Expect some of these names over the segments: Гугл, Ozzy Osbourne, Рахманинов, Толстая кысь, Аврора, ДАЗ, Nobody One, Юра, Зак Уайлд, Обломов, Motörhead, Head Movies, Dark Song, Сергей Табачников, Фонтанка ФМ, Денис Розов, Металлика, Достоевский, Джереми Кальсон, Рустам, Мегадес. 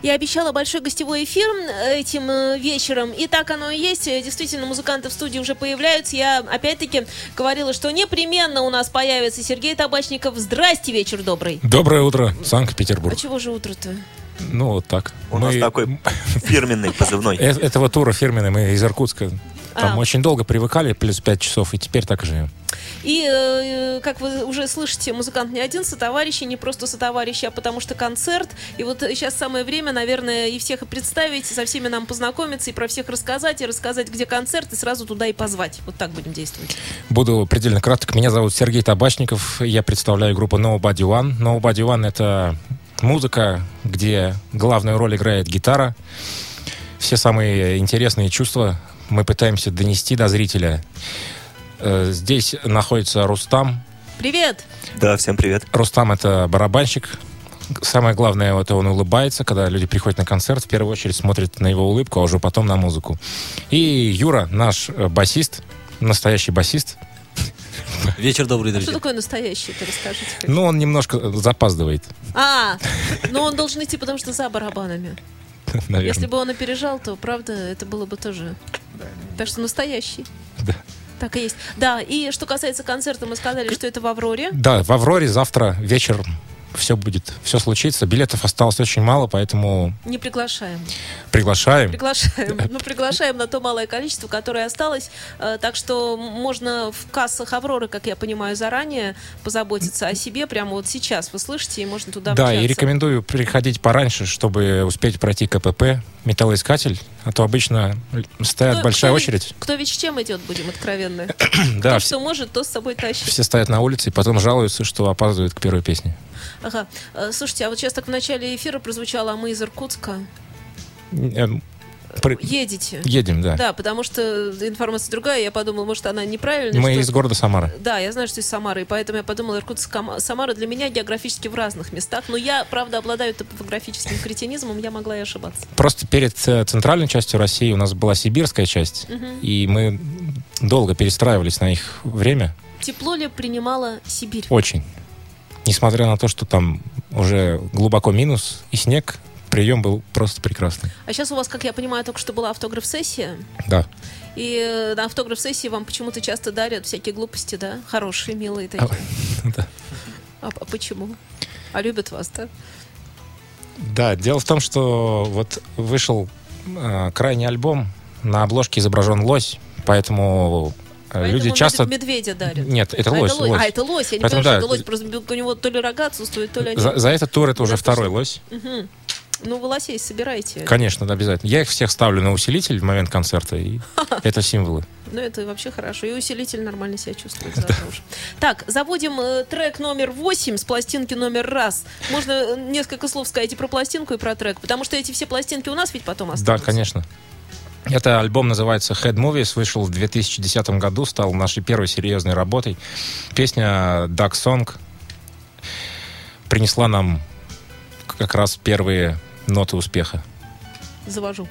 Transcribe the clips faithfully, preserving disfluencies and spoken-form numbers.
Я обещала большой гостевой эфир этим вечером, и так оно и есть. Действительно, музыканты в студии уже появляются. Я опять-таки говорила, что непременно у нас появится Сергей Табачников. Здрасте, вечер добрый. Доброе утро, Санкт-Петербург. А чего же утро-то? Ну, вот так. У мы... нас такой фирменный позывной. Этого тура фирменный, мы из Иркутска. Там а. очень долго привыкали, плюс пять часов, и теперь так и живем. И, как вы уже слышите, музыкант не один, сотоварищи, не просто сотоварищи, а потому что концерт. И вот сейчас самое время, наверное, и всех представить, со всеми нам познакомиться, и про всех рассказать, и рассказать, где концерт, и сразу туда и позвать. Вот так будем действовать. Буду предельно краток. Меня зовут Сергей Табачников, я представляю группу Nobody One. Nobody One — это музыка, где главную роль играет гитара. Все самые интересные чувства мы пытаемся донести до зрителя. Здесь находится Рустам. Привет! Да, всем привет. Рустам — это барабанщик. Самое главное, это он улыбается, когда люди приходят на концерт. В первую очередь смотрят на его улыбку, а уже потом на музыку. И Юра, наш басист, настоящий басист. Вечер добрый, друзья. А что такое настоящий, ты расскажите. Ну, он немножко запаздывает. А, но он должен идти, потому что за барабанами. Наверное. Если бы он опережал, то, правда, это было бы тоже... Да. Так что настоящий. Да. Так и есть. Да, и что касается концерта, мы сказали, что это в «Авроре». Да, в «Авроре» завтра вечером все будет, все случится. Билетов осталось очень мало, поэтому... Не приглашаем. Приглашаем. Приглашаем. Ну, приглашаем на то малое количество, которое осталось. Так что можно в кассах «Авроры», как я понимаю, заранее позаботиться о себе. Прямо вот сейчас вы слышите, и можно туда вмещаться. Да, и рекомендую приходить пораньше, чтобы успеть пройти ка пэ пэ. Металлоискатель, а то обычно стоят кто, большая кто, очередь. Кто ведь с чем идет, будем откровенны. Да, кто что может, то с собой тащит. Все стоят на улице и потом жалуются, что опаздывают к первой песне. Ага. Слушайте, а вот сейчас так в начале эфира прозвучало, а мы из Иркутска. Эм... При... Едете. Едем, да. Да, потому что информация другая. Я подумала, может, она неправильная. Мы что... из города Самара. Да, я знаю, что из Самары. И поэтому я подумала, Иркутск, Самара для меня географически в разных местах. Но я, правда, обладаю топографическим кретинизмом. Я могла и ошибаться. Просто перед центральной частью России у нас была сибирская часть. Угу. И мы долго перестраивались на их время. Тепло ли принимала Сибирь? Очень. Несмотря на то, что там уже глубоко минус и снег... Прием был просто прекрасный. А сейчас у вас, как я понимаю, только что была автограф-сессия. Да. И на автограф-сессии вам почему-то часто дарят всякие глупости, да? Хорошие, милые такие. А, да. А, а почему? А любят вас, да? Да, дело в том, что вот вышел э, крайний альбом, на обложке изображен лось, поэтому... Поэтому люди часто... медведя дарят. Нет, это, а лось, это лось. лось. А, это лось. Я не понимаю, да, что это лось. Просто у него то ли рога отсутствуют, то ли они... За, за этот тур это уже это второй лось. Угу. Ну, вы лосей собираете. Конечно, да, обязательно. Я их всех ставлю на усилитель в момент концерта, и это символы. Ну, это вообще хорошо. И усилитель нормально себя чувствует. Так, заводим трек номер восемь с пластинки номер раз. Можно несколько слов сказать и про пластинку, и про трек, потому что эти все пластинки у нас ведь потом останутся. Да, конечно. Это альбом называется Head Movies, вышел в две тысячи десятом году, стал нашей первой серьезной работой. Песня Dark Song принесла нам как раз первые ноты успеха. Завожу.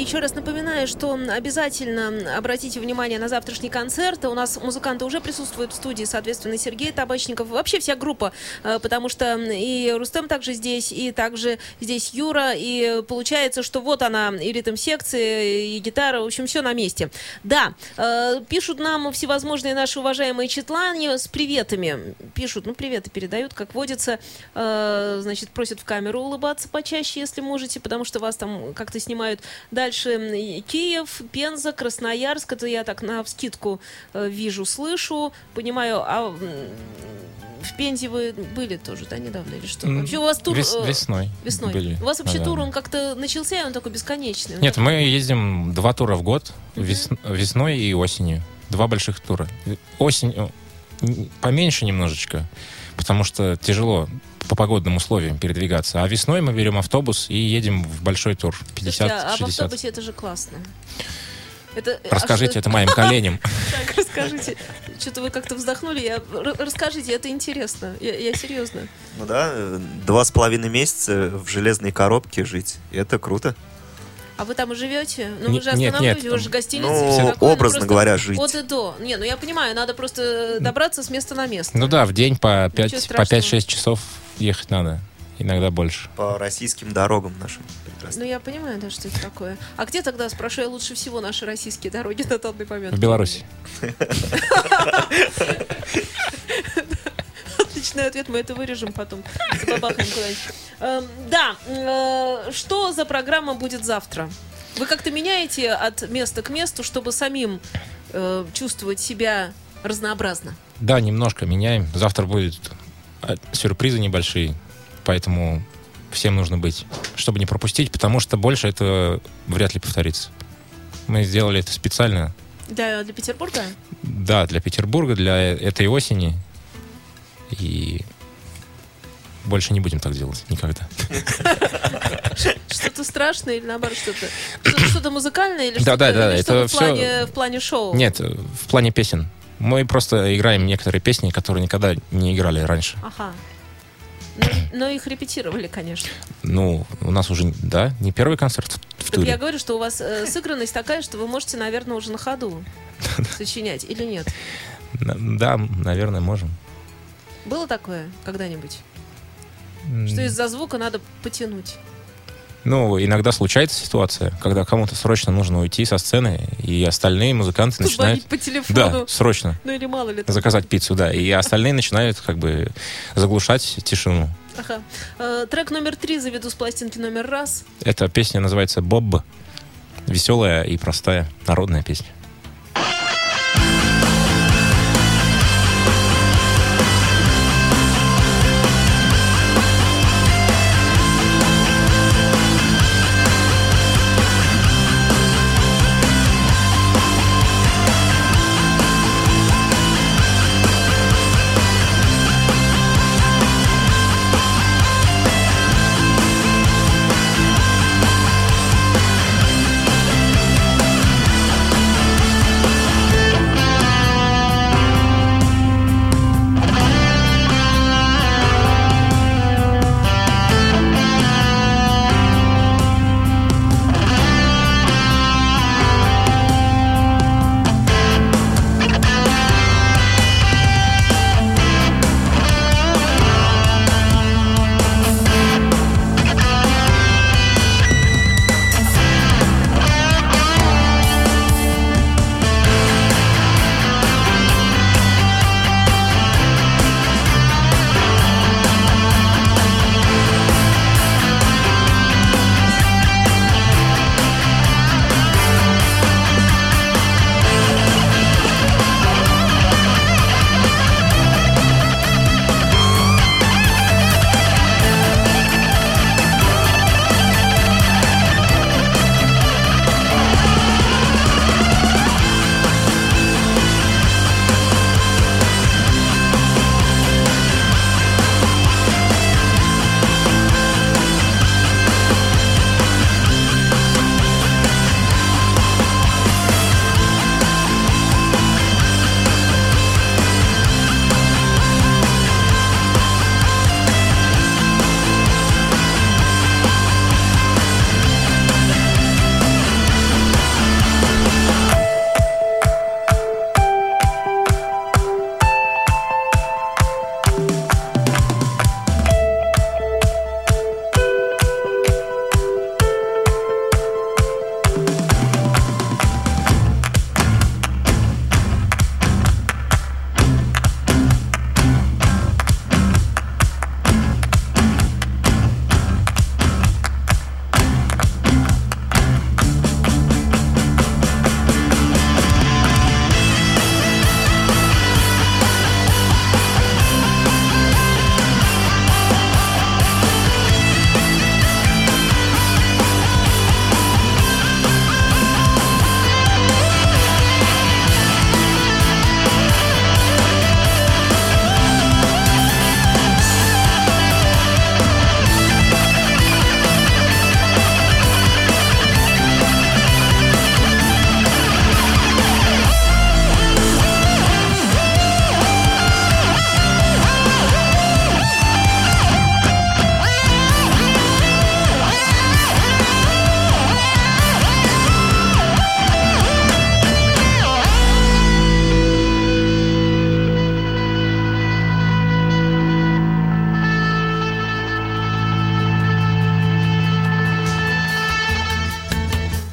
И еще раз напоминаю, что обязательно обратите внимание на завтрашний концерт. У нас музыканты уже присутствуют в студии, соответственно, Сергей Табачников, вообще вся группа, потому что и Рустам также здесь, и также здесь Юра, и получается, что вот она и ритм-секция, и гитара, в общем, все на месте. Да, пишут нам всевозможные наши уважаемые читлане с приветами. Пишут, ну, приветы передают, как водится. Значит, просят в камеру улыбаться почаще, если можете, потому что вас там как-то снимают. Дальше Киев, Пенза, Красноярск. Это я так навскидку вижу, слышу, понимаю. А в Пензе вы были тоже, да, недавно или что? Вообще у вас тур... Вес, весной. Весной. Были. У вас вообще а, тур, да. Он как-то начался, и он такой бесконечный. Нет, да? Мы ездим два тура в год, uh-huh. вес, весной и осенью. Два больших тура. Осень поменьше немножечко, потому что тяжело по погодным условиям передвигаться. А весной мы берем автобус и едем в большой тур. пятьдесят шестьдесят. Слушайте, а в автобусе это же классно. Это... Расскажите, а это моим коленям. Так, расскажите. Что-то вы как-то вздохнули. Я... Расскажите, это интересно. Я, я серьезно. Ну да, два с половиной месяца в железной коробке жить. Это круто. А вы там и живете? Ну, вы же останавливаетесь, вы же гостиница. Ну, образно говоря, жить. От и до. Не, ну я понимаю, надо просто добраться с места на место. Ну да, в день по пять-шесть часов ехать надо. Иногда больше. По российским дорогам нашим. Прекрасно. Ну, я понимаю, да, что это такое. А где тогда, спрошу я, лучше всего наши российские дороги на данный момент? В Беларуси. Отличный ответ, мы это вырежем потом. Забабахаем куда-нибудь. Да, что за программа будет завтра? Вы как-то меняете от места к месту, чтобы самим чувствовать себя разнообразно? Да, немножко меняем. Завтра будут сюрпризы небольшие. Поэтому всем нужно быть, чтобы не пропустить, потому что больше это вряд ли повторится. Мы сделали это специально. Для, для Петербурга? Да, для Петербурга, для этой осени. И больше не будем так делать никогда. Что-то страшное или наоборот что-то? Что-то музыкальное или что-то в плане шоу? Нет, в плане песен. Мы просто играем некоторые песни, которые никогда не играли раньше. Ага. Но, но их репетировали, конечно. Ну, у нас уже, да, не первый концерт в туре. Так я говорю, что у вас э, сыгранность такая, что вы можете, наверное, уже на ходу сочинять, или нет? Да, наверное, можем. Было такое когда-нибудь? Что из-за звука надо потянуть? Ну, иногда случается ситуация, когда кому-то срочно нужно уйти со сцены, и остальные музыканты начинают... по телефону. Да, срочно. Ну или мало ли. Заказать пиццу, да. И остальные начинают как бы заглушать тишину. Ага. Трек номер три заведу с пластинки номер раз. Эта песня называется «Бобба». Веселая и простая народная песня.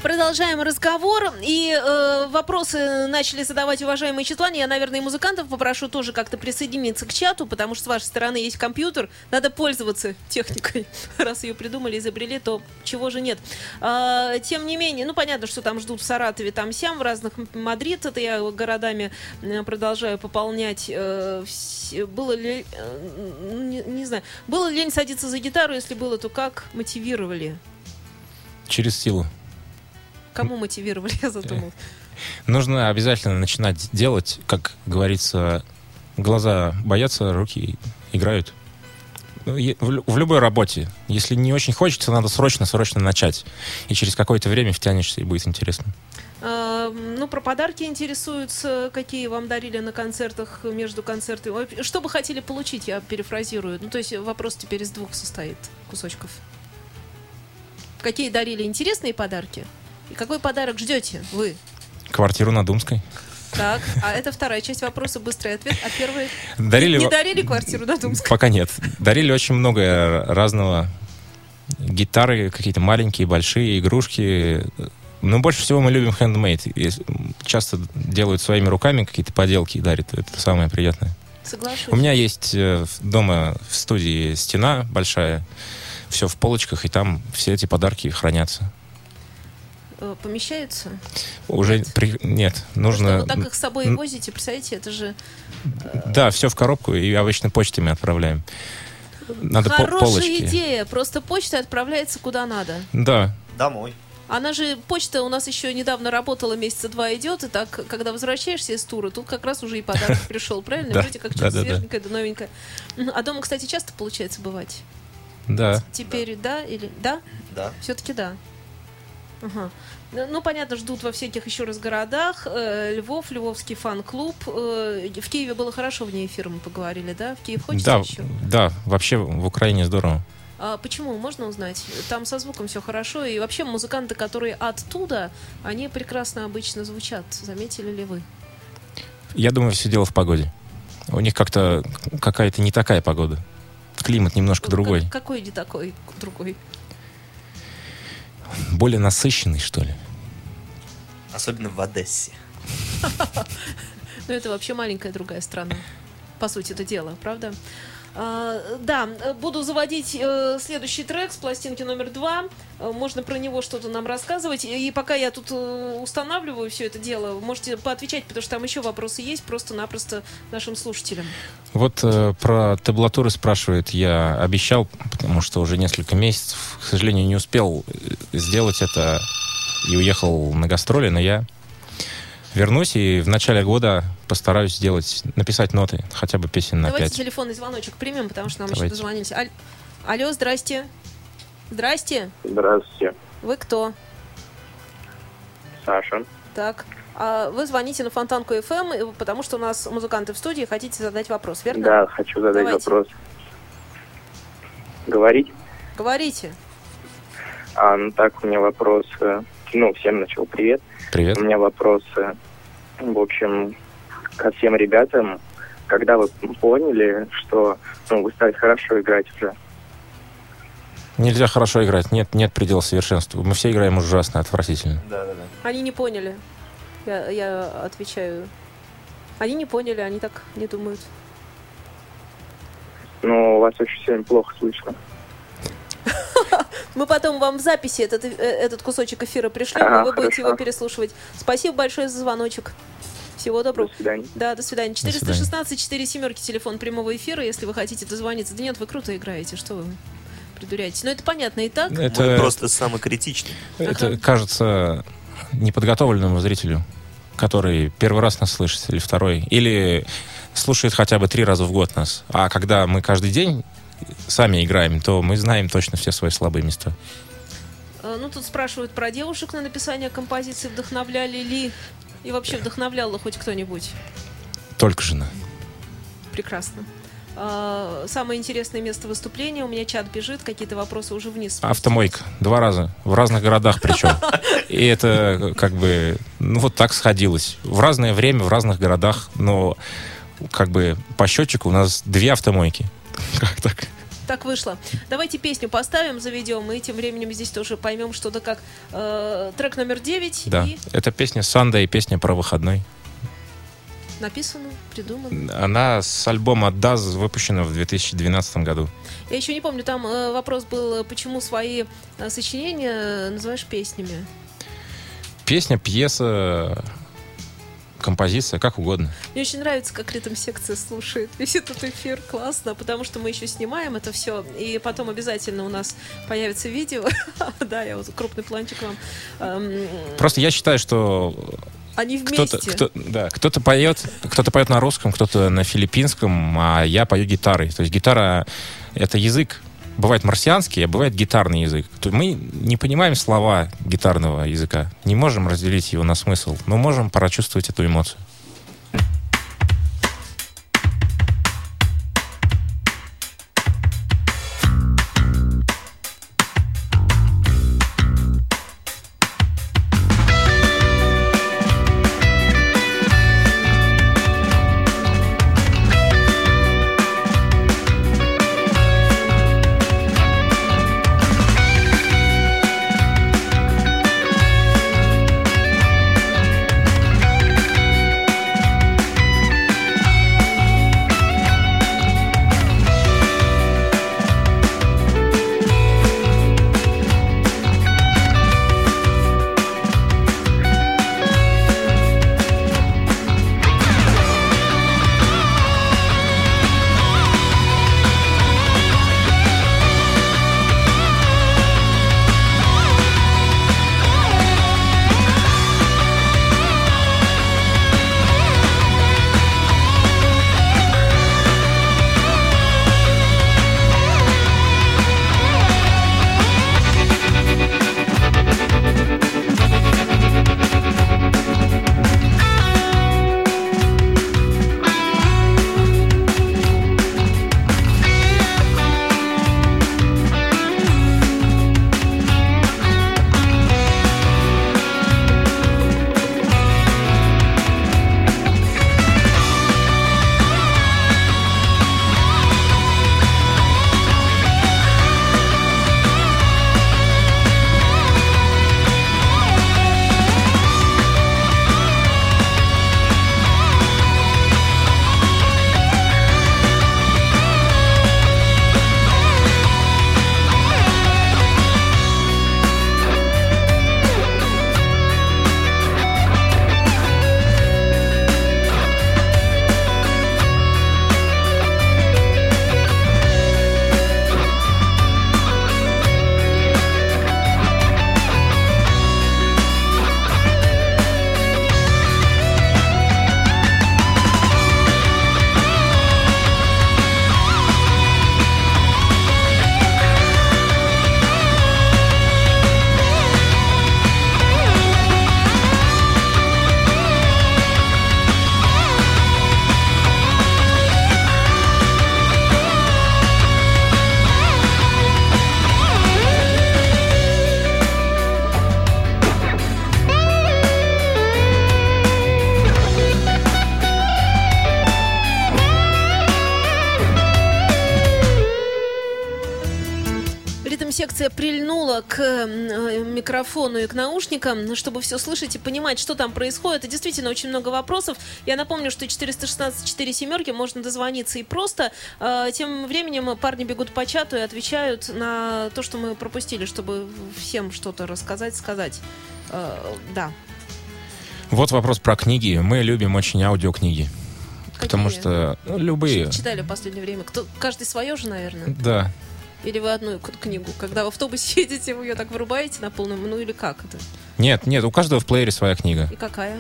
Продолжаем разговор. И э, вопросы начали задавать уважаемые чатлане. Я, наверное, и музыкантов попрошу тоже как-то присоединиться к чату, потому что с вашей стороны есть компьютер. Надо пользоваться техникой. Раз ее придумали, изобрели, то чего же нет. Э, тем не менее, ну, понятно, что там ждут в Саратове, там сям, в разных Мадрид. Это я городами продолжаю пополнять. Э, все, было ли... Э, не, не знаю. Было лень садиться за гитару? Если было, то как мотивировали? Через силу. Кому мотивировали, я задумал. Нужно обязательно начинать делать, как говорится, глаза боятся, руки играют. В любой работе. Если не очень хочется, надо срочно-срочно начать. И через какое-то время втянешься, и будет интересно. А, ну, про подарки интересуются, какие вам дарили на концертах, между концертами. Что бы хотели получить, я перефразирую. Ну, то есть вопрос теперь из двух состоит кусочков. Какие дарили интересные подарки? И какой подарок ждете вы? Квартиру на Думской. Так, а это вторая часть вопроса, быстрый ответ. А первый... Дарили... Не дарили квартиру на Думской? Пока нет. Дарили очень много разного. Гитары какие-то маленькие, большие, игрушки. Но больше всего мы любим хендмейд. Часто делают своими руками какие-то поделки и дарят. Это самое приятное. Соглашусь. У меня есть дома в студии стена большая. Все в полочках, и там все эти подарки хранятся. Помещаются? Уже нет, при... нет нужно... Что, ну, так их с собой возите, представляете, это же... Да, все в коробку, и обычно почтой мы отправляем. Надо Хорошая полочки. Идея, просто почта отправляется куда надо. Да. Домой. Она же, почта у нас еще недавно работала, месяца два идет, и так, когда возвращаешься из тура, тут как раз уже и подарок пришел, правильно? Вроде как что-то свеженькое, да новенькое. А дома, кстати, часто получается бывать? Да. Теперь да или... Да? Да. Все-таки да. Ага. Ну, понятно, ждут во всяких еще раз городах. Львов, Львовский фан-клуб. В Киеве было хорошо, вне эфира мы поговорили, да? В Киев хочется да, еще? Да, вообще в Украине здорово. А почему? Можно узнать? Там со звуком все хорошо. И вообще музыканты, которые оттуда, они прекрасно обычно звучат. Заметили ли вы? Я думаю, все дело в погоде. У них как-то какая-то не такая погода. Климат немножко ну, другой. Как, какой не такой другой? Более насыщенный, что ли. Особенно в Одессе. Ну, это вообще маленькая другая страна. По сути, это дело, правда? Да, буду заводить следующий трек с пластинки номер два. Можно про него что-то нам рассказывать. И пока я тут устанавливаю все это дело, можете поотвечать, потому что там еще вопросы есть просто-напросто нашим слушателям. Вот э, про таблатуры спрашивает. Я обещал, потому что уже несколько месяцев, к сожалению, не успел сделать это и уехал на гастроли, но я вернусь и в начале года постараюсь сделать, написать ноты, хотя бы песен на пять. Давайте телефонный звоночек примем, потому что нам Давайте. еще дозвонились. Аль... Алло, здрасте. Здрасте. Здравствуйте. Вы кто? Саша. Так, а вы звоните на Фонтанку эф эм, потому что у нас музыканты в студии, хотите задать вопрос, верно? Да, хочу задать Давайте. вопрос. Говорить? Говорите. А, ну так, у меня вопрос... Ну, всем начал привет. Привет. У меня вопрос, в общем, ко всем ребятам. Когда вы поняли, что ну, вы стали хорошо играть уже? Нельзя хорошо играть. Нет, нет предела совершенства. Мы все играем ужасно, отвратительно. Да, да, да. Они не поняли. Я, я отвечаю. Они не поняли, они так не думают. Ну, у вас очень сегодня плохо слышно. Мы потом вам в записи этот, этот кусочек эфира пришлем, а, и вы хорошо. будете его переслушивать. Спасибо большое за звоночек. Всего доброго. До свидания. Да, до свидания. четыреста шестнадцать сорок семь, телефон прямого эфира, если вы хотите дозвониться. Да нет, вы круто играете, что вы придуряетесь. Но это понятно и так. Это вы просто самокритичны. Это ага. кажется неподготовленному зрителю, который первый раз нас слышит, или второй, или слушает хотя бы три раза в год нас. А когда мы каждый день... сами играем, то мы знаем точно все свои слабые места. Ну, тут спрашивают про девушек на написание композиции. Вдохновляли ли? И вообще вдохновлял ли хоть кто-нибудь? Только жена. Прекрасно. Самое интересное место выступления. У меня чат бежит, какие-то вопросы уже вниз. Автомойка. Два раза. В разных городах причем. И это как бы... Ну, вот так сходилось. В разное время, в разных городах. Но как бы по счетчику у нас две автомойки. Как так? Так вышло. Давайте песню поставим, заведем, и тем временем здесь тоже поймем что-то как. Э, трек номер девять. Да, и... это песня «Санда» и песня про выходной. Написана, придумана. Она с альбома «ДАЗ» выпущена в две тысячи двенадцатом году. Я еще не помню, там вопрос был, почему свои сочинения называешь песнями? Песня, пьеса... композиция, как угодно. Мне очень нравится, как ритм-секция слушает весь этот эфир, классно, потому что мы еще снимаем это все, и потом обязательно у нас появится видео. Да, я вот крупный планчик вам. Просто я считаю, что они вместе. Кто-то, кто, да, кто-то поет, кто-то поет на русском, кто-то на филиппинском, а я пою гитарой. То есть гитара — это язык. Бывает марсианский, а бывает гитарный язык. Мы не понимаем слова гитарного языка, не можем разделить его на смысл, но можем прочувствовать эту эмоцию. Секция прильнула к микрофону и к наушникам, чтобы все слышать и понимать, что там происходит. И действительно очень много вопросов. Я напомню, что четыреста шестнадцать сорок семь можно дозвониться и просто. Тем временем парни бегут по чату и отвечают на то, что мы пропустили, чтобы всем что-то рассказать, сказать. Да. Вот вопрос про книги. Мы любим очень аудиокниги. Какие? Потому что ну, любые. Читали в последнее время. Кто... Каждый свое же, наверное. Да. Или вы одну книгу, когда в автобусе едете, вы ее так вырубаете на полном, ну или как это? Нет, нет, у каждого в плеере своя книга. И какая?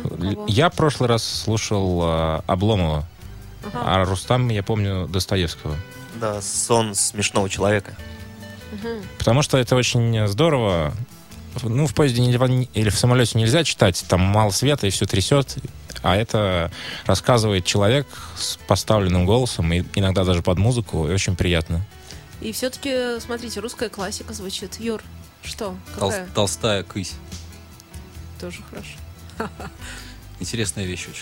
Я в прошлый раз слушал э, Обломова, ага. А Рустам, я помню, Достоевского. Да, «Сон смешного человека». Угу. Потому что это очень здорово. Ну, в поезде не, или в самолете нельзя читать, там мало света и все трясет. А это рассказывает человек с поставленным голосом, и иногда даже под музыку, и очень приятно. И все-таки, смотрите, русская классика звучит. Юр, что? Какая? «Толстая кысь». Тоже хорошо. Интересная вещь очень.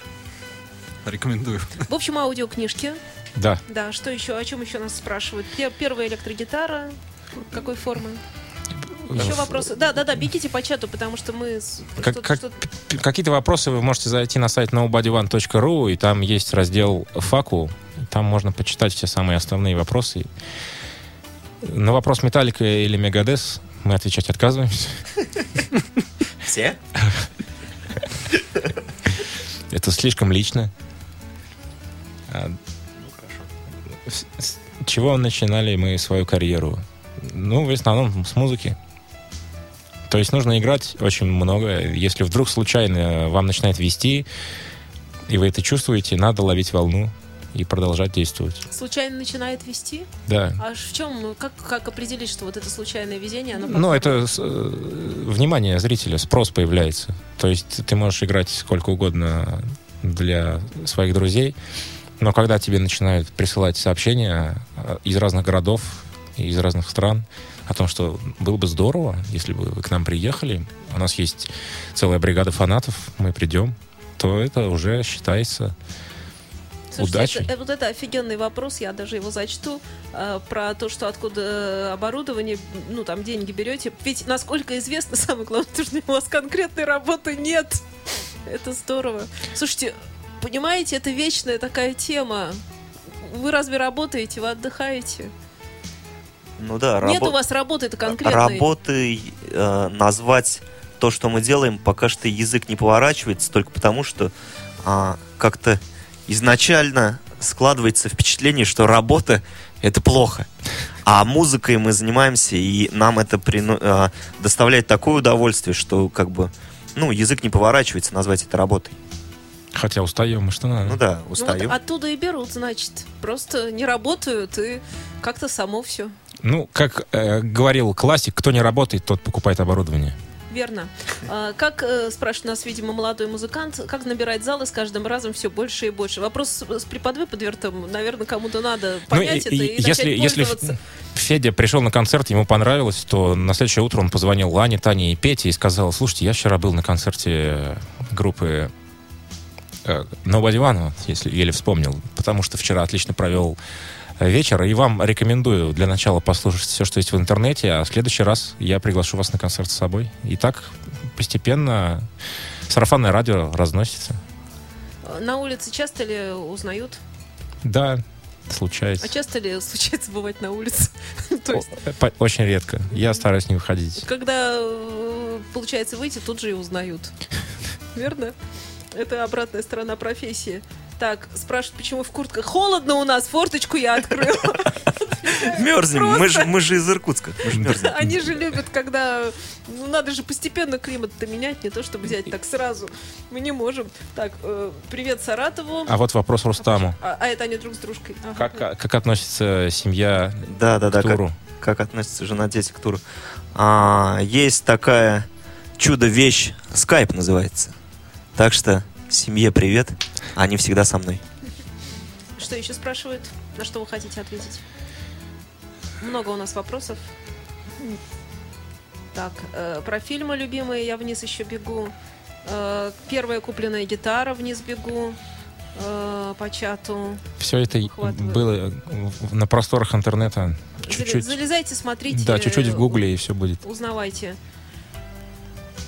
Рекомендую. В общем, аудиокнижки. Да. Да, что еще, о чем еще нас спрашивают? Первая электрогитара, какой формы? Еще вопросы? Да, да, да, бегите по чату, потому что мы... Как, как, какие-то вопросы вы можете зайти на сайт нободи уан точка ру, и там есть раздел «Факу». Там можно почитать все самые основные вопросы. На вопрос «Металлика» или «Мегадес» мы отвечать отказываемся. Все? Это слишком лично. С чего начинали мы свою карьеру? Ну, в основном с музыки. То есть нужно играть очень много. Если вдруг случайно вам начинает вести, и вы это чувствуете, надо ловить волну и продолжать действовать. Случайно начинает вести? Да. А в чем? Как, как определить, что вот это случайное везение? Оно ну, это с, внимание зрителя, спрос появляется. То есть ты можешь играть сколько угодно для своих друзей, но когда тебе начинают присылать сообщения из разных городов, из разных стран о том, что было бы здорово, если бы вы к нам приехали, у нас есть целая бригада фанатов, мы придем, то это уже считается удачей. Это, вот это офигенный вопрос, я даже его зачту, э, про то, что откуда оборудование, ну там деньги берете. Ведь, насколько известно, самое главное, что у вас конкретной работы нет. Это здорово. Слушайте, понимаете, это вечная такая тема. Вы разве работаете, вы отдыхаете? Ну да, рабо... Нет у вас работы-то конкретной. Работы э, назвать то, что мы делаем, пока что язык не поворачивается, только потому, что э, как-то изначально складывается впечатление, что работа — это плохо. А музыкой мы занимаемся, и нам это прино... э, доставляет такое удовольствие, что как бы, ну, язык не поворачивается назвать это работой. Хотя устаем, мы что надо. Ну да, устаем. Ну, вот оттуда и берут, значит. Просто не работают, и как-то само все. Ну, как э, говорил классик, кто не работает, тот покупает оборудование. Верно. А, как, э, спрашивает нас, видимо, молодой музыкант, как набирать залы с каждым разом все больше и больше? Вопрос с преподвы подвертым, наверное, кому-то надо понять ну, это и, и если, начать пользоваться. Если Федя пришел на концерт, ему понравилось, то на следующее утро он позвонил Лане, Тане и Пете и сказал: слушайте, я вчера был на концерте группы Nobody One, если еле вспомнил, потому что вчера отлично провел вечер, и вам рекомендую для начала послушать все, что есть в интернете, а в следующий раз я приглашу вас на концерт с собой. И так постепенно сарафанное радио разносится. На улице часто ли узнают? Да, случается. А часто ли случается бывать на улице? Очень редко. Я стараюсь не выходить. Когда получается выйти, тут же и узнают. Верно? Это обратная сторона профессии. Так, спрашивают, почему в куртках. Холодно у нас, форточку я открыла. Мерзнем, мы же из Иркутска. Они же любят, когда... Ну, надо же постепенно климат-то менять, не то, чтобы взять так сразу. Мы не можем. Так, привет Саратову. А вот вопрос Рустаму. А это они друг с дружкой. Как относится семья к туру? Как относится жена, дети к туру? Есть такая чудо-вещь, скайп называется. Так что, семье привет, они всегда со мной. Что еще спрашивают? На что вы хотите ответить? Много у нас вопросов. Так, э, про фильмы любимые «Я вниз еще бегу». Э, первая купленная гитара «Вниз бегу». Э, по чату. Все это охватываю. Было на просторах интернета. Чуть-чуть. Залезайте, смотрите. Да, чуть-чуть в гугле, и все будет. Узнавайте.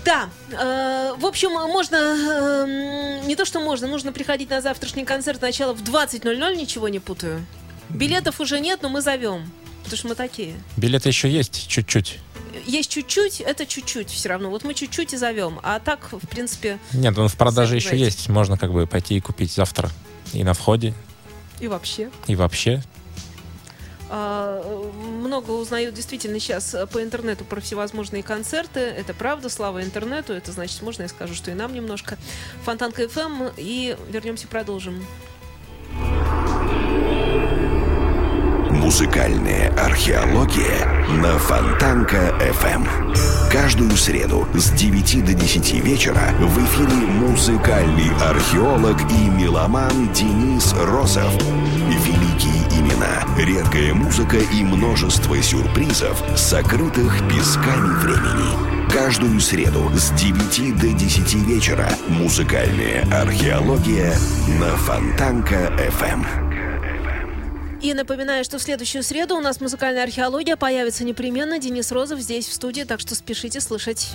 Да, э, в общем, можно, э, не то что можно, нужно приходить на завтрашний концерт начало в двадцать ноль-ноль, ничего не путаю. Билетов уже нет, но мы зовем, потому что мы такие. Билеты еще есть, чуть-чуть. Есть чуть-чуть, это чуть-чуть все равно. Вот мы чуть-чуть и зовем, а так, в принципе... Нет, он в продаже еще знаете. Есть, можно как бы пойти и купить завтра и на входе. И вообще. И вообще. Много узнают действительно сейчас по интернету про всевозможные концерты. Это правда, слава интернету. Это значит, можно я скажу, что и нам немножко. Фонтанка эф эм, и вернемся, продолжим. Музыкальная археология на Фонтанка эф эм. Каждую среду с девяти до десяти вечера в эфире музыкальный археолог и меломан Денис Розов. Великие имена, редкая музыка и множество сюрпризов, сокрытых песками времени. Каждую среду с девяти до десяти вечера музыкальная археология на Фонтанка эф эм. И напоминаю, что в следующую среду у нас музыкальная археология появится непременно. Денис Розов здесь в студии, так что спешите слышать.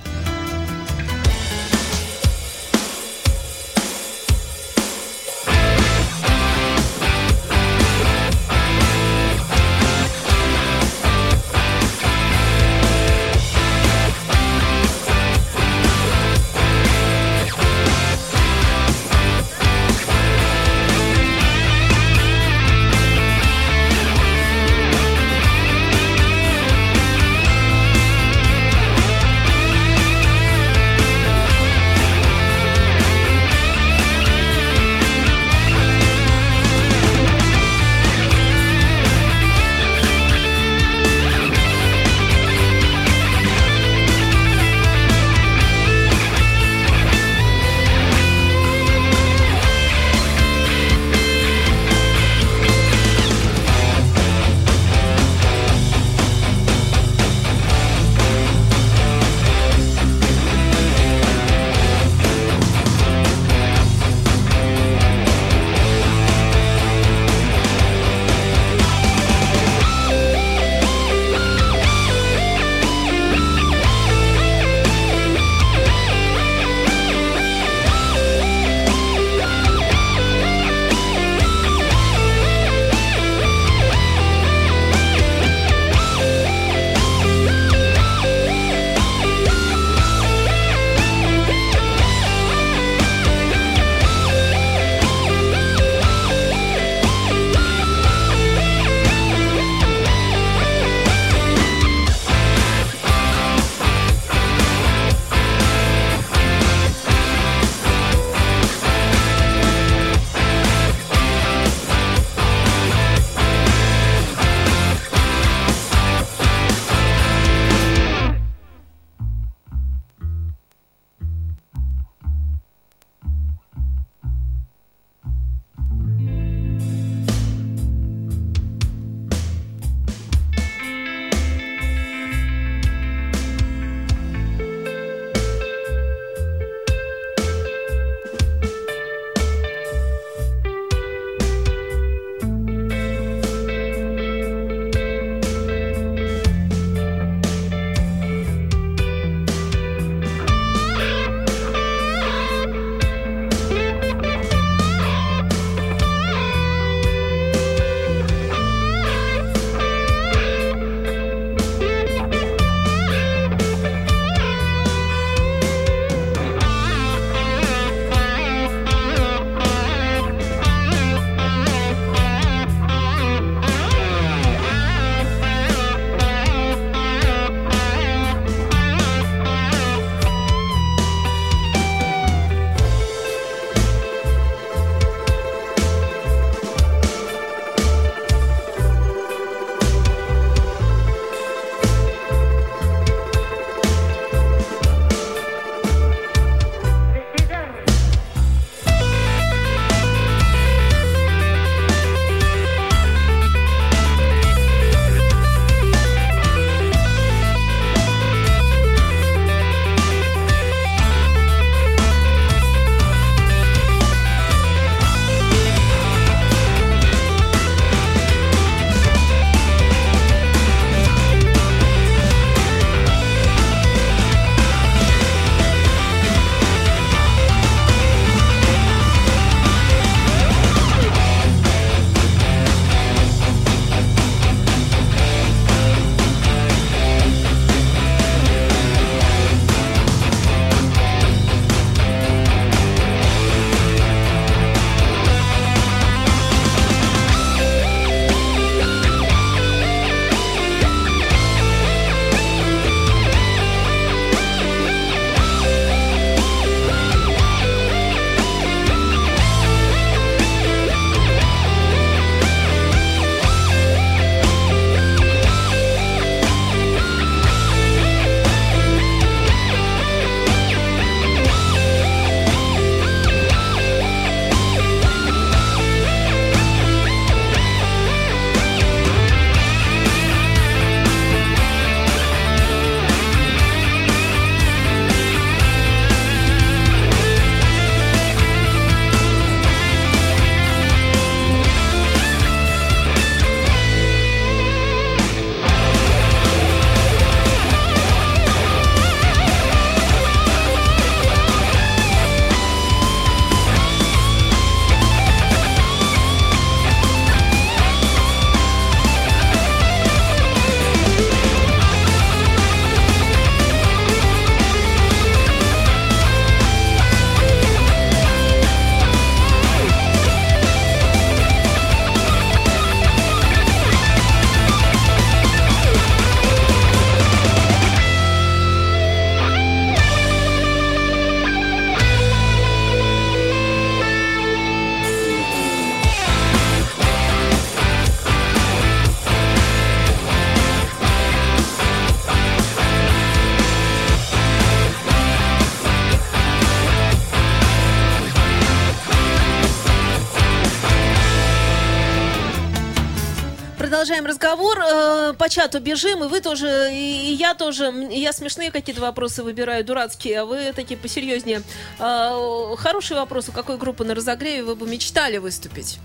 продолжаем разговор. По чату бежим, и вы тоже, и я тоже. Я смешные какие-то вопросы выбираю, дурацкие, а вы такие посерьезнее. Хороший вопрос. У какой группы на разогреве вы бы мечтали выступить?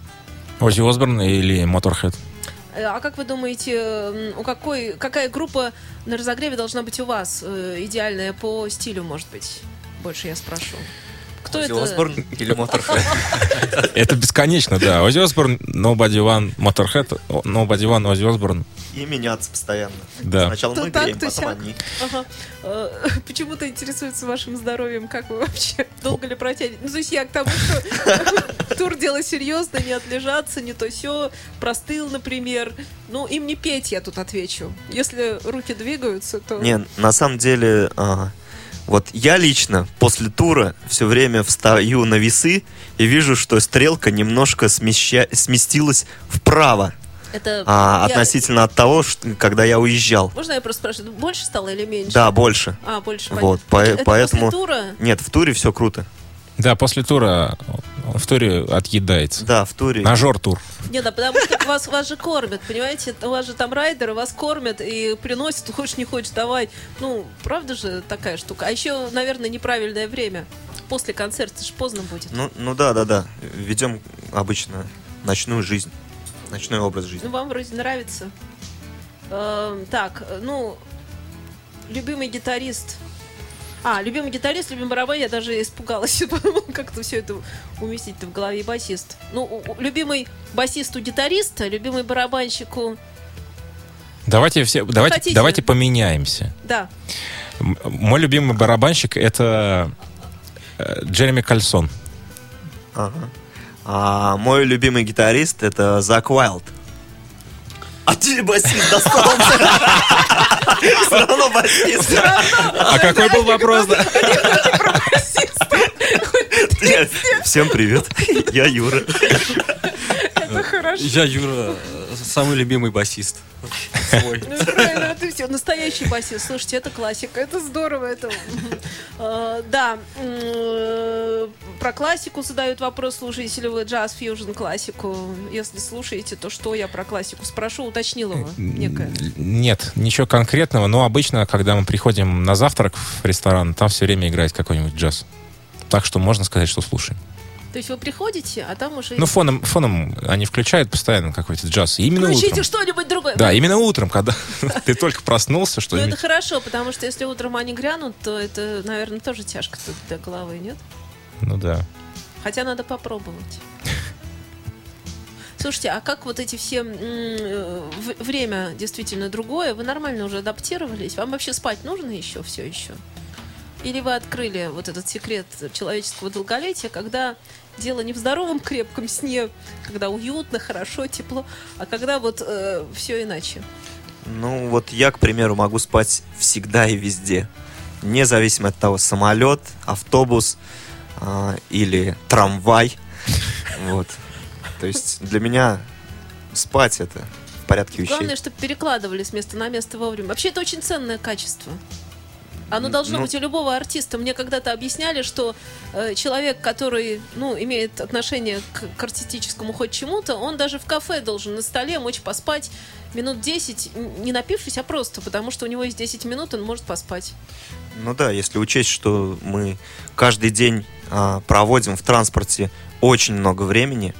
Ozzy Osbourne или Motörhead? А как вы думаете, у какой, какая группа на разогреве должна быть у вас? Идеальная по стилю, может быть? Больше я спрошу. Кто Ozzy Osbourne это? Или Motörhead? Это бесконечно, да. Ozzy Osbourne, Nobody One, Motörhead, Nobody One, Ozzy Osbourne. И меняться постоянно. Да. Сначала мы греем, потом они. Ага. Почему-то интересуется вашим здоровьем, как вы вообще долго ли протянете? Ну, то есть я к тому, что тур дело серьезное, не отлежаться, не то сё, простыл, например. Ну, им не петь, я тут отвечу. Если руки двигаются, то... Не, на самом деле... Вот я лично после тура все время встаю на весы и вижу, что стрелка немножко смеща... сместилась вправо. Это... а, я... относительно от того, что... когда я уезжал. Можно я просто спрашиваю, больше стало или меньше? Да, больше. А, больше, вот, по- Это поэтому... после тура? Нет, в туре все круто. Да, после тура, в туре отъедается. Да, в туре. Нажор-тур. Не, да, потому что вас, вас же кормят, понимаете? У вас же там райдеры, вас кормят и приносят, хочешь не хочешь, давай. Ну, правда же такая штука? А еще, наверное, неправильное время. После концерта же поздно будет. Ну, ну да, да, да. Ведем обычно ночную жизнь, ночной образ жизни. Ну, вам вроде нравится. Э, так, ну, любимый гитарист... А, любимый гитарист, любимый барабан, я даже испугалась, как-то все это уместить-то в голове, басист. Ну, любимый басист у гитариста, любимый барабанщик у... Давайте, все, давайте, давайте поменяемся. Да. М- мой любимый барабанщик — это э, Джереми Кальсон. Ага. А мой любимый гитарист — это Зак Уайлд. А тебе басист достался. Все равно басист. А какой был вопрос? Всем привет. Я Юра. Это хорошо. Я Юра, самый любимый басист. Ну, правильно, ты все. Настоящий басист. Слушайте, это классика. Это здорово. Это... Да. Про классику задают вопрос слушатели. Вы джаз, фьюжн, классику. Если слушаете, то что я про классику спрошу? Уточнила его некое. Нет, ничего конкретного. Но обычно, когда мы приходим на завтрак в ресторан, там все время играет какой-нибудь джаз. Так что можно сказать, что слушаем. То есть вы приходите, а там уже... Ну, фоном, фоном они включают постоянно какой-то джаз. И именно Включите утром. Что-нибудь другое. Да, именно утром, когда ты только проснулся. Ну, это хорошо, потому что если утром они грянут, то это, наверное, тоже тяжко для головы, нет? Ну, да. Хотя надо попробовать. Слушайте, а как вот эти все... Время действительно другое. Вы нормально уже адаптировались? Вам вообще спать нужно еще, все еще? Или вы открыли вот этот секрет человеческого долголетия, когда дело не в здоровом крепком сне, когда уютно, хорошо, тепло, а когда вот э, все иначе? Ну вот я, к примеру, могу спать всегда и везде. Независимо от того, самолет, автобус э, или трамвай. Вот. То есть для меня спать — это в порядке вещей. Главное, чтобы перекладывали с места на место вовремя. Вообще это очень ценное качество. Оно должно ну, быть у любого артиста. Мне когда-то объясняли, что э, человек, который ну, имеет отношение к, к артистическому хоть чему-то, он даже в кафе должен на столе мочь поспать минут десять, не напившись, а просто, потому что у него есть десять минут, он может поспать. Ну да, если учесть, что мы каждый день а, проводим в транспорте очень много времени,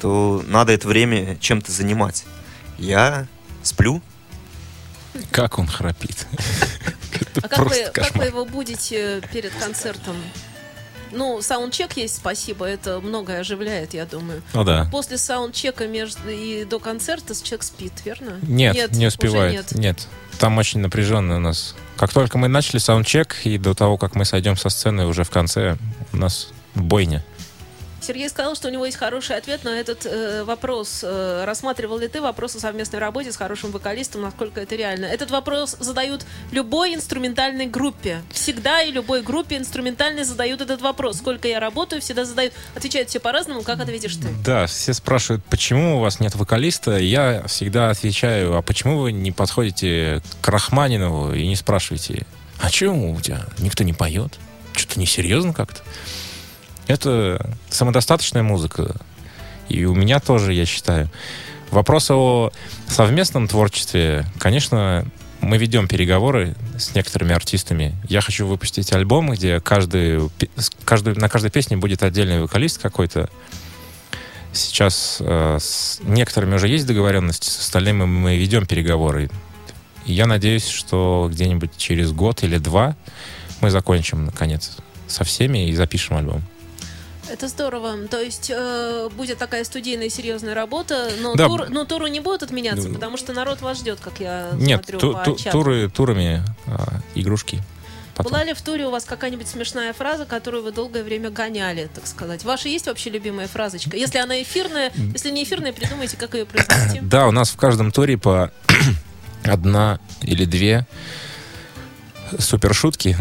то надо это время чем-то занимать. Я сплю. Как он храпит. А как вы, как вы его будете перед концертом? Ну, саундчек есть, спасибо, это многое оживляет, я думаю. Ну да. После саундчека между и до концерта человек спит, верно? Нет, нет не успевает. Нет. нет, там очень напряженно у нас. Как только мы начали саундчек, и до того, как мы сойдем со сцены, уже в конце у нас бойня. Сергей сказал, что у него есть хороший ответ на этот э, вопрос. Э, рассматривал ли ты вопрос о совместной работе с хорошим вокалистом, насколько это реально? Этот вопрос задают любой инструментальной группе. Всегда и любой группе инструментальной задают этот вопрос. Сколько я работаю, всегда задают. Отвечают все по-разному, как ответишь ты? Да, все спрашивают, почему у вас нет вокалиста. Я всегда отвечаю, а почему вы не подходите к Рахманинову и не спрашиваете, а чего у тебя никто не поет? Что-то несерьезно как-то. Это самодостаточная музыка. И у меня тоже, я считаю. Вопрос о совместном творчестве. Конечно, мы ведем переговоры с некоторыми артистами. Я хочу выпустить альбом, где каждый, каждый, на каждой песне будет отдельный вокалист какой-то. Сейчас э, с некоторыми уже есть договоренности, с остальными мы ведем переговоры. И я надеюсь, что где-нибудь через год или два мы закончим, наконец, со всеми и запишем альбом. Это здорово. То есть э, будет такая студийная серьезная работа, но, да. тур, но туры не будут отменяться, потому что народ вас ждет, как я Нет, смотрю ту, по чату. Нет, туры, турами э, игрушки. Потом. Была ли в туре у вас какая-нибудь смешная фраза, которую вы долгое время гоняли, так сказать? Ваша есть вообще любимая фразочка? Если она эфирная, если не эфирная, придумайте, как ее произнести. Да, у нас в каждом туре по одна или две супершутки,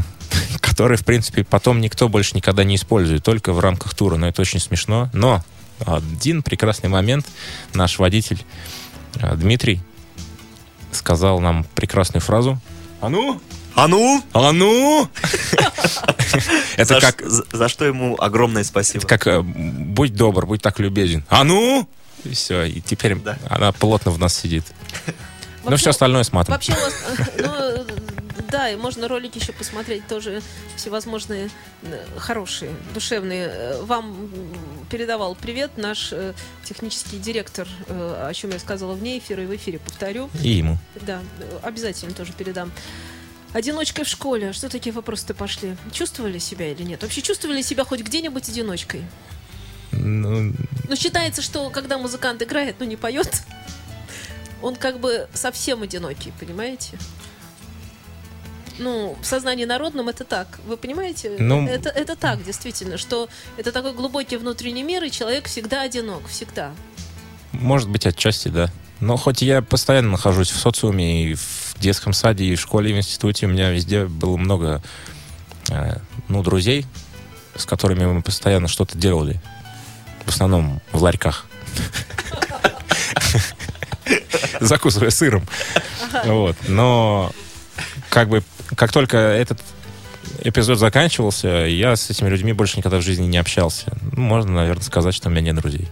которые, в принципе, потом никто больше никогда не использует, только в рамках тура. Но это очень смешно. Но один прекрасный момент наш водитель Дмитрий сказал нам прекрасную фразу. А ну... А ну? А ну? Это за, как... за, за что ему огромное спасибо. Это как «Будь добр, будь так любезен». А ну? И все, и теперь да. Она плотно в нас сидит. Вообще, но все остальное с матом. Вообще у вас... Ну, да, и можно ролики еще посмотреть тоже всевозможные хорошие, душевные. Вам передавал привет наш э, технический директор, э, о чем я сказала вне эфира и в эфире, повторю. И ему. Да, обязательно тоже передам. Одиночкой в школе. Что такие вопросы-то пошли? Чувствовали себя или нет? Вообще чувствовали себя хоть где-нибудь одиночкой? Ну... ну, считается, что когда музыкант играет, но не поет, он как бы совсем одинокий, понимаете? Ну, в сознании народном это так. Вы понимаете? Ну... Это, это так, действительно, что это такой глубокий внутренний мир, и человек всегда одинок, всегда. Может быть, отчасти, да. Но хоть я постоянно нахожусь в социуме, и в детском саде, и в школе, и в институте, у меня везде было много э, ну, друзей, с которыми мы постоянно что-то делали. В основном в ларьках. Закусывая сыром. Но как бы как только этот эпизод заканчивался, я с этими людьми больше никогда в жизни не общался. Можно, наверное, сказать, что у меня нет друзей.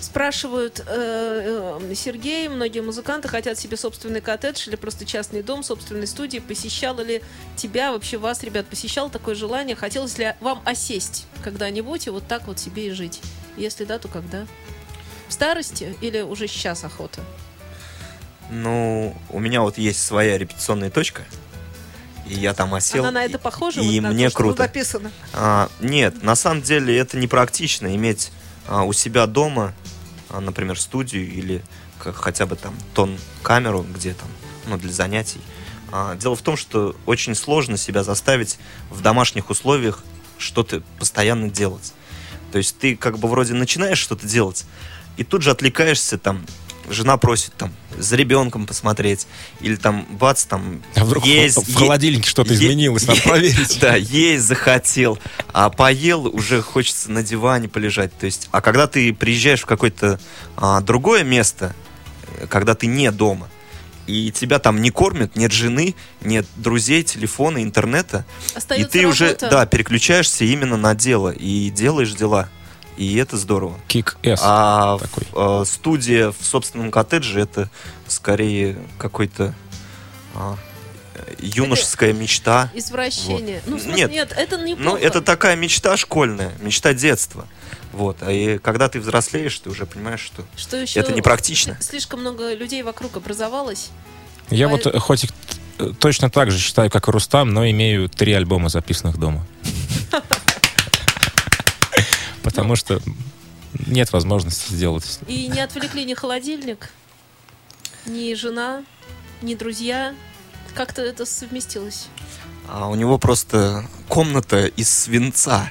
Спрашивают, э, Сергей, многие музыканты хотят себе собственный коттедж или просто частный дом, собственной студии. Посещало ли тебя, вообще вас, ребят, посещало такое желание? Хотелось ли вам осесть когда-нибудь и вот так вот себе и жить? Если да, то когда? В старости или уже сейчас охота? Ну, у меня вот есть своя репетиционная точка. И я там осел. Она на это похожа? И, вот, и на мне то, круто. Записано. А, нет, на самом деле это непрактично иметь а, у себя дома... например, студию или как, хотя бы там тон-камеру, где там, ну, для занятий. А, дело в том, что очень сложно себя заставить в домашних условиях что-то постоянно делать. То есть ты как бы вроде начинаешь что-то делать, и тут же отвлекаешься, там, жена просит там за ребенком посмотреть, или там, бац, там... А вдруг есть, в холодильнике е- что-то е- изменилось, е- надо проверить. Да, есть захотел, а поел, уже хочется на диване полежать. То есть, а когда ты приезжаешь в какое-то а, другое место, когда ты не дома, и тебя там не кормят, нет жены, нет друзей, телефона, интернета, остается и ты работа. Уже, да, переключаешься именно на дело, и делаешь дела. И это здорово. Kick-ass а такой. В, а, студия в собственном коттедже — это скорее какой-то а, юношеская это мечта. Извращение. Вот. Ну, смотри, нет, нет, это неплохо. Ну, это такая мечта школьная, мечта детства. Вот. И когда ты взрослеешь, ты уже понимаешь, что, что еще это непрактично. Слишком много людей вокруг образовалось. Я а... вот хоть точно так же считаю, как и Рустам, но имею три альбома, записанных дома. Потому что нет возможности сделать. И не отвлекли ни холодильник, ни жена, ни друзья. Как-то это совместилось. А у него просто комната из свинца,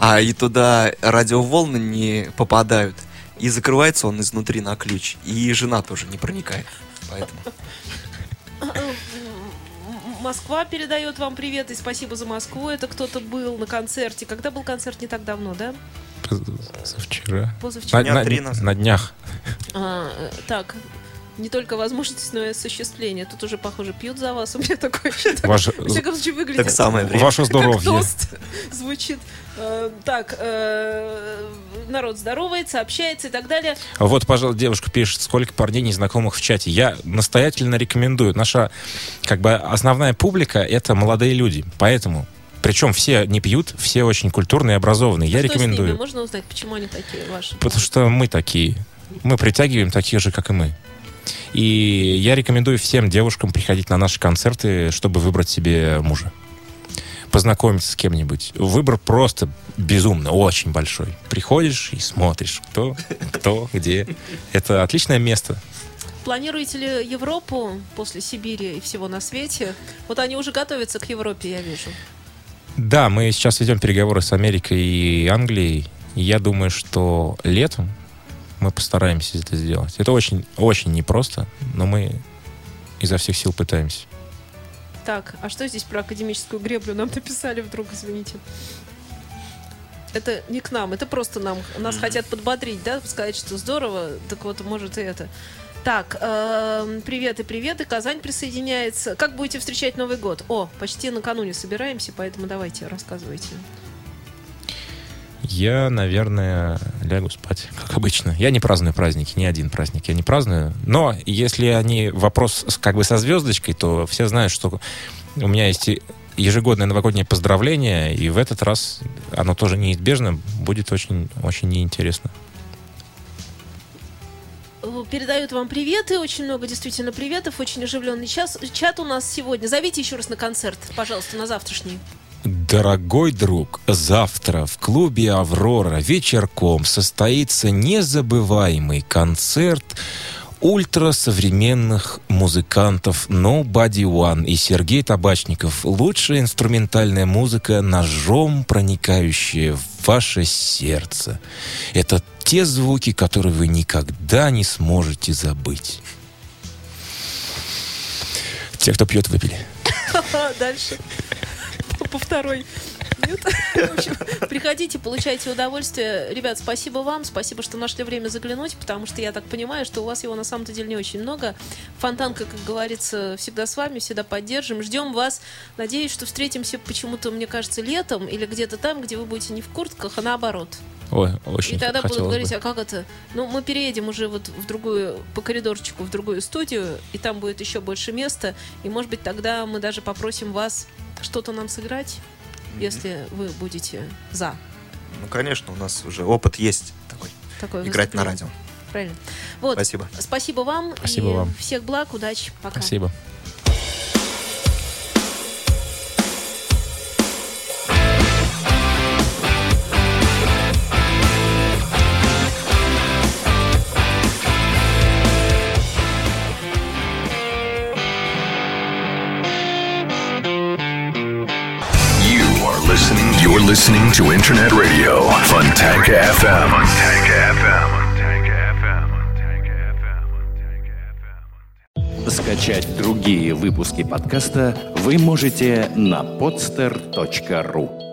а и туда радиоволны не попадают. И закрывается он изнутри на ключ. И жена тоже не проникает. Поэтому... Москва передает вам привет и спасибо за Москву. Это кто-то был на концерте. Когда был концерт? Не так давно, да? Позавчера. Позавчера. На, на, на днях. А, так, не только возможность, но и осуществление. Тут уже, похоже, пьют за вас. У меня такое ощущение. Ваше... В всяком случае, выглядит так самое время. Ваше здоровье. Как тост звучит. Так, народ здоровается, общается и так далее. Вот, пожалуйста, девушка пишет, сколько парней незнакомых в чате. Я настоятельно рекомендую. Наша, как бы, основная публика — это молодые люди. Поэтому... Причем все не пьют, все очень культурные и образованные. Я рекомендую. Можно узнать, почему они такие ваши? Потому что мы такие. Мы притягиваем таких же, как и мы. И я рекомендую всем девушкам приходить на наши концерты, чтобы выбрать себе мужа. Познакомиться с кем-нибудь. Выбор просто безумно, очень большой. Приходишь и смотришь, кто, кто, где. Это отличное место. Планируете ли Европу после Сибири и всего на свете? Вот они уже готовятся к Европе, я вижу. Да, мы сейчас ведем переговоры с Америкой и Англией. И я думаю, что летом мы постараемся это сделать. Это очень, очень непросто, но мы изо всех сил пытаемся. Так, а что здесь про академическую греблю нам написали вдруг, извините? Это не к нам, это просто нам. Нас хотят подбодрить, да, сказать, что здорово, так вот, может, и это... Так, э, привет и привет, и Казань присоединяется. Как будете встречать Новый год? О, почти накануне собираемся, поэтому давайте, рассказывайте. Я, наверное, лягу спать, как обычно. Я не праздную праздники, ни один праздник я не праздную. Но если они вопрос как бы со звездочкой, то все знают, что у меня есть ежегодное новогоднее поздравление, и в этот раз оно тоже неизбежно, будет очень, очень неинтересно. Передают вам приветы, очень много действительно приветов, очень оживленный час. Чат у нас сегодня. Зовите еще раз на концерт, пожалуйста, на завтрашний. Дорогой друг, завтра в клубе «Аврора» вечерком состоится незабываемый концерт ультрасовременных музыкантов Nobody One и Сергей Табачников. Лучшая инструментальная музыка, ножом проникающая в ваше сердце. Это те звуки, которые вы никогда не сможете забыть. Те, кто пьет, выпили. Дальше. По второй. Нет? В общем, приходите, получайте удовольствие. Ребят, спасибо вам, спасибо, что нашли время заглянуть, потому что я так понимаю, что у вас его на самом-то деле не очень много. Фонтанка, как говорится, всегда с вами, всегда поддержим. Ждем вас. Надеюсь, что встретимся почему-то, мне кажется, летом или где-то там, где вы будете не в куртках, а наоборот. Ой, очень и тогда будут говорить, бы. А как это? Ну, мы переедем уже вот в другую, по коридорчику, в другую студию, и там будет еще больше места, и, может быть, тогда мы даже попросим вас что-то нам сыграть, mm-hmm. если вы будете за. Ну, конечно, у нас уже опыт есть такой, такой играть на радио. Правильно. Вот. Спасибо. Спасибо вам. Спасибо и вам. Всех благ, удачи. Пока. Спасибо. You're listening to Internet Radio, Fontanka эф эм. Скачать другие выпуски подкаста вы можете на podster точка ru.